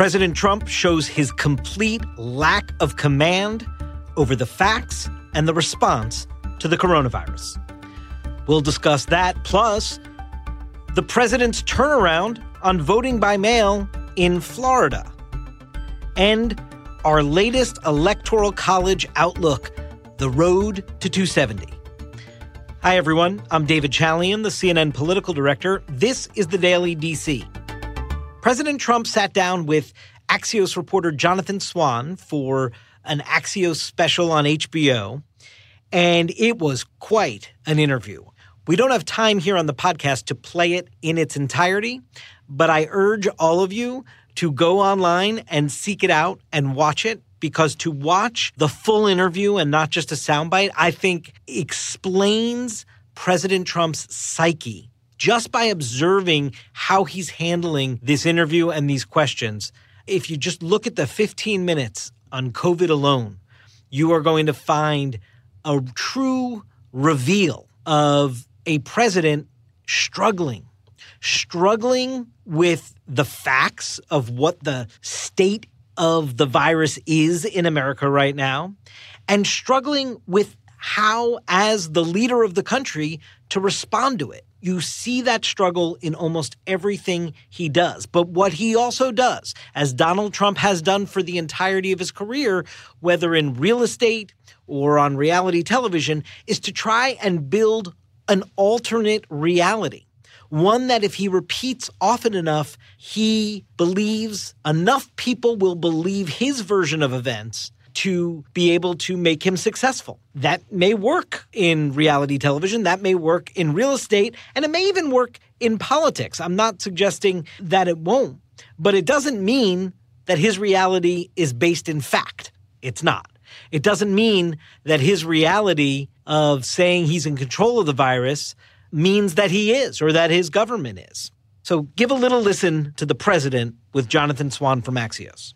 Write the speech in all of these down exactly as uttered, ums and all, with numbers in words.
President Trump shows his complete lack of command over the facts and the response to the coronavirus. We'll discuss that, plus the president's turnaround on voting by mail in Florida. And our latest Electoral College outlook, the road to two seventy. Hi, everyone. I'm David Chalian, the C N N political director. This is The Daily D C. President Trump sat down with Axios reporter Jonathan Swan for an Axios special on H B O, and it was quite an interview. We don't have time here on the podcast to play it in its entirety, but I urge all of you to go online and seek it out and watch it, because to watch the full interview and not just a soundbite, I think explains President Trump's psyche just by observing how he's handling this interview and these questions. If you just look at the fifteen minutes on COVID alone, you are going to find a true reveal of a president struggling, struggling with the facts of what the state of the virus is in America right now, and struggling with how, as the leader of the country, to respond to it. You see that struggle in almost everything he does. But what he also does, as Donald Trump has done for the entirety of his career, whether in real estate or on reality television, is to try and build an alternate reality. One that if he repeats often enough, he believes enough people will believe his version of events to be able to make him successful. That may work in reality television, that may work in real estate, and it may even work in politics. I'm not suggesting that it won't, but it doesn't mean that his reality is based in fact. It's not. It doesn't mean that his reality of saying he's in control of the virus means that he is, or that his government is. So give a little listen to the president with Jonathan Swan from Axios.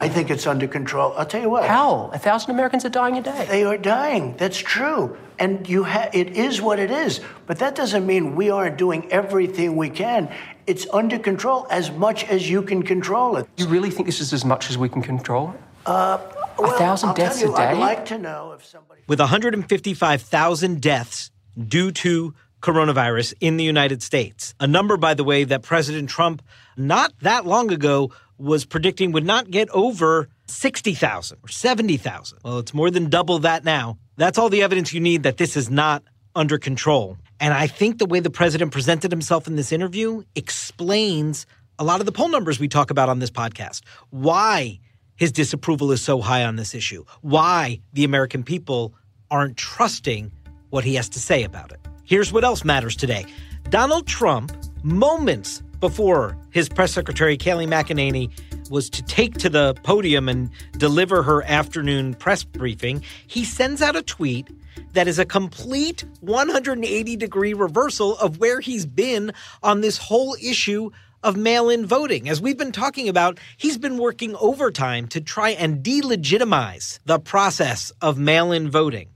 I think it's under control. I'll tell you what. How? A thousand Americans are dying a day. They are dying. That's true. And you ha- it is what it is. But that doesn't mean we aren't doing everything we can. It's under control as much as you can control it. You really think this is as much as we can control it? Uh, well, a thousand I'll deaths tell you, a day? I'd like to know if somebody... With one hundred fifty-five thousand deaths due to coronavirus in the United States, a number, by the way, that President Trump not that long ago was predicting would not get over sixty thousand or seventy thousand. Well, it's more than double that now. That's all the evidence you need that this is not under control. And I think the way the president presented himself in this interview explains a lot of the poll numbers we talk about on this podcast, why his disapproval is so high on this issue, why the American people aren't trusting what he has to say about it. Here's what else matters today. Donald Trump, moments before his press secretary, Kayleigh McEnany, was to take to the podium and deliver her afternoon press briefing, he sends out a tweet that is a complete one hundred eighty degree reversal of where he's been on this whole issue of mail-in voting. As we've been talking about, he's been working overtime to try and delegitimize the process of mail-in voting.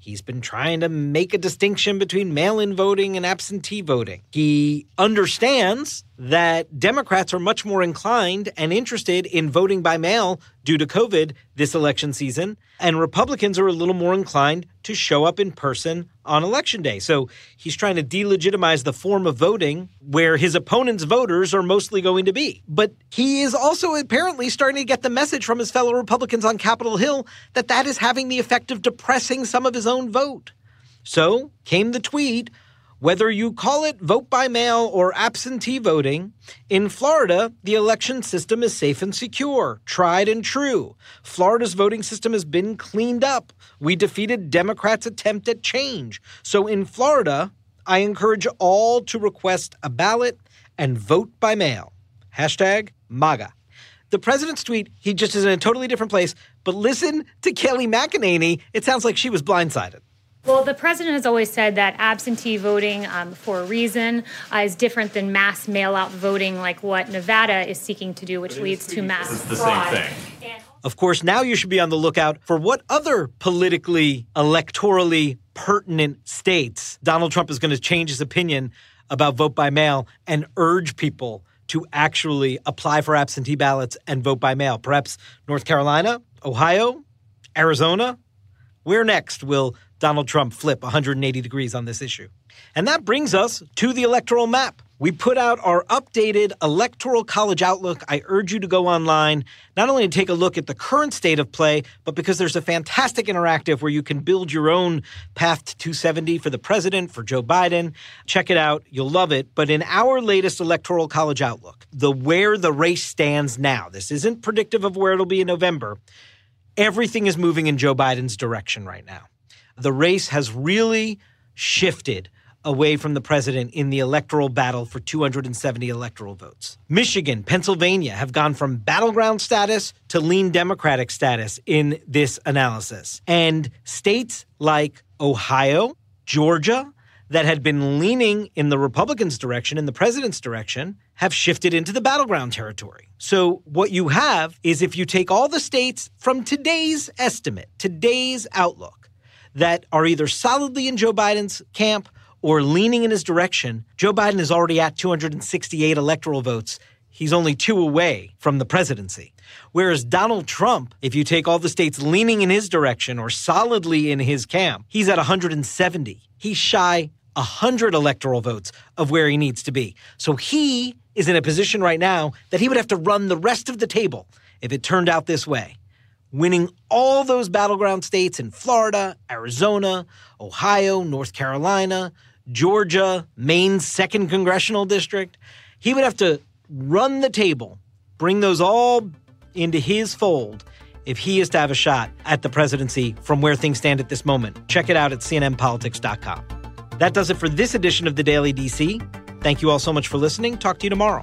He's been trying to make a distinction between mail-in voting and absentee voting. He understands that Democrats are much more inclined and interested in voting by mail due to COVID this election season, and Republicans are a little more inclined to show up in person on Election Day. So he's trying to delegitimize the form of voting where his opponent's voters are mostly going to be. But he is also apparently starting to get the message from his fellow Republicans on Capitol Hill that that is having the effect of depressing some of his own vote. So came the tweet, whether you call it vote by mail or absentee voting, in Florida, the election system is safe and secure, tried and true. Florida's voting system has been cleaned up. We defeated Democrats' attempt at change. So in Florida, I encourage all to request a ballot and vote by mail. Hashtag MAGA. The president's tweet, he just is in a totally different place. But listen to Kayleigh McEnany. It sounds like she was blindsided. Well, the president has always said that absentee voting, um, for a reason, uh, is different than mass mail-out voting like what Nevada is seeking to do, which leads to mass fraud. It's the same thing. And- of course, now you should be on the lookout for what other politically, electorally pertinent states Donald Trump is going to change his opinion about vote by mail and urge people to actually apply for absentee ballots and vote by mail. Perhaps North Carolina, Ohio, Arizona. Where next will Donald Trump flip one hundred eighty degrees on this issue? And that brings us to the electoral map. We put out our updated Electoral College Outlook. I urge you to go online, not only to take a look at the current state of play, but because there's a fantastic interactive where you can build your own path to two seventy for the president, for Joe Biden. Check it out. You'll love it. But in our latest Electoral College Outlook, the where the race stands now, this isn't predictive of where it'll be in November. Everything is moving in Joe Biden's direction right now. The race has really shifted away from the president in the electoral battle for two hundred seventy electoral votes. Michigan, Pennsylvania have gone from battleground status to lean Democratic status in this analysis. And states like Ohio, Georgia, that had been leaning in the Republicans' direction, in the president's direction, have shifted into the battleground territory. So what you have is, if you take all the states from today's estimate, today's outlook, that are either solidly in Joe Biden's camp or leaning in his direction, Joe Biden is already at two hundred sixty-eight electoral votes. He's only two away from the presidency. Whereas Donald Trump, if you take all the states leaning in his direction or solidly in his camp, he's at one hundred seventy. He's shy one hundred electoral votes of where he needs to be. So he is in a position right now that he would have to run the rest of the table if it turned out this way, winning all those battleground states in Florida, Arizona, Ohio, North Carolina, Georgia, Maine's second congressional district. He would have to run the table, bring those all into his fold if he is to have a shot at the presidency from where things stand at this moment. Check it out at C N N politics dot com. That does it for this edition of The Daily D C. Thank you all so much for listening. Talk to you tomorrow.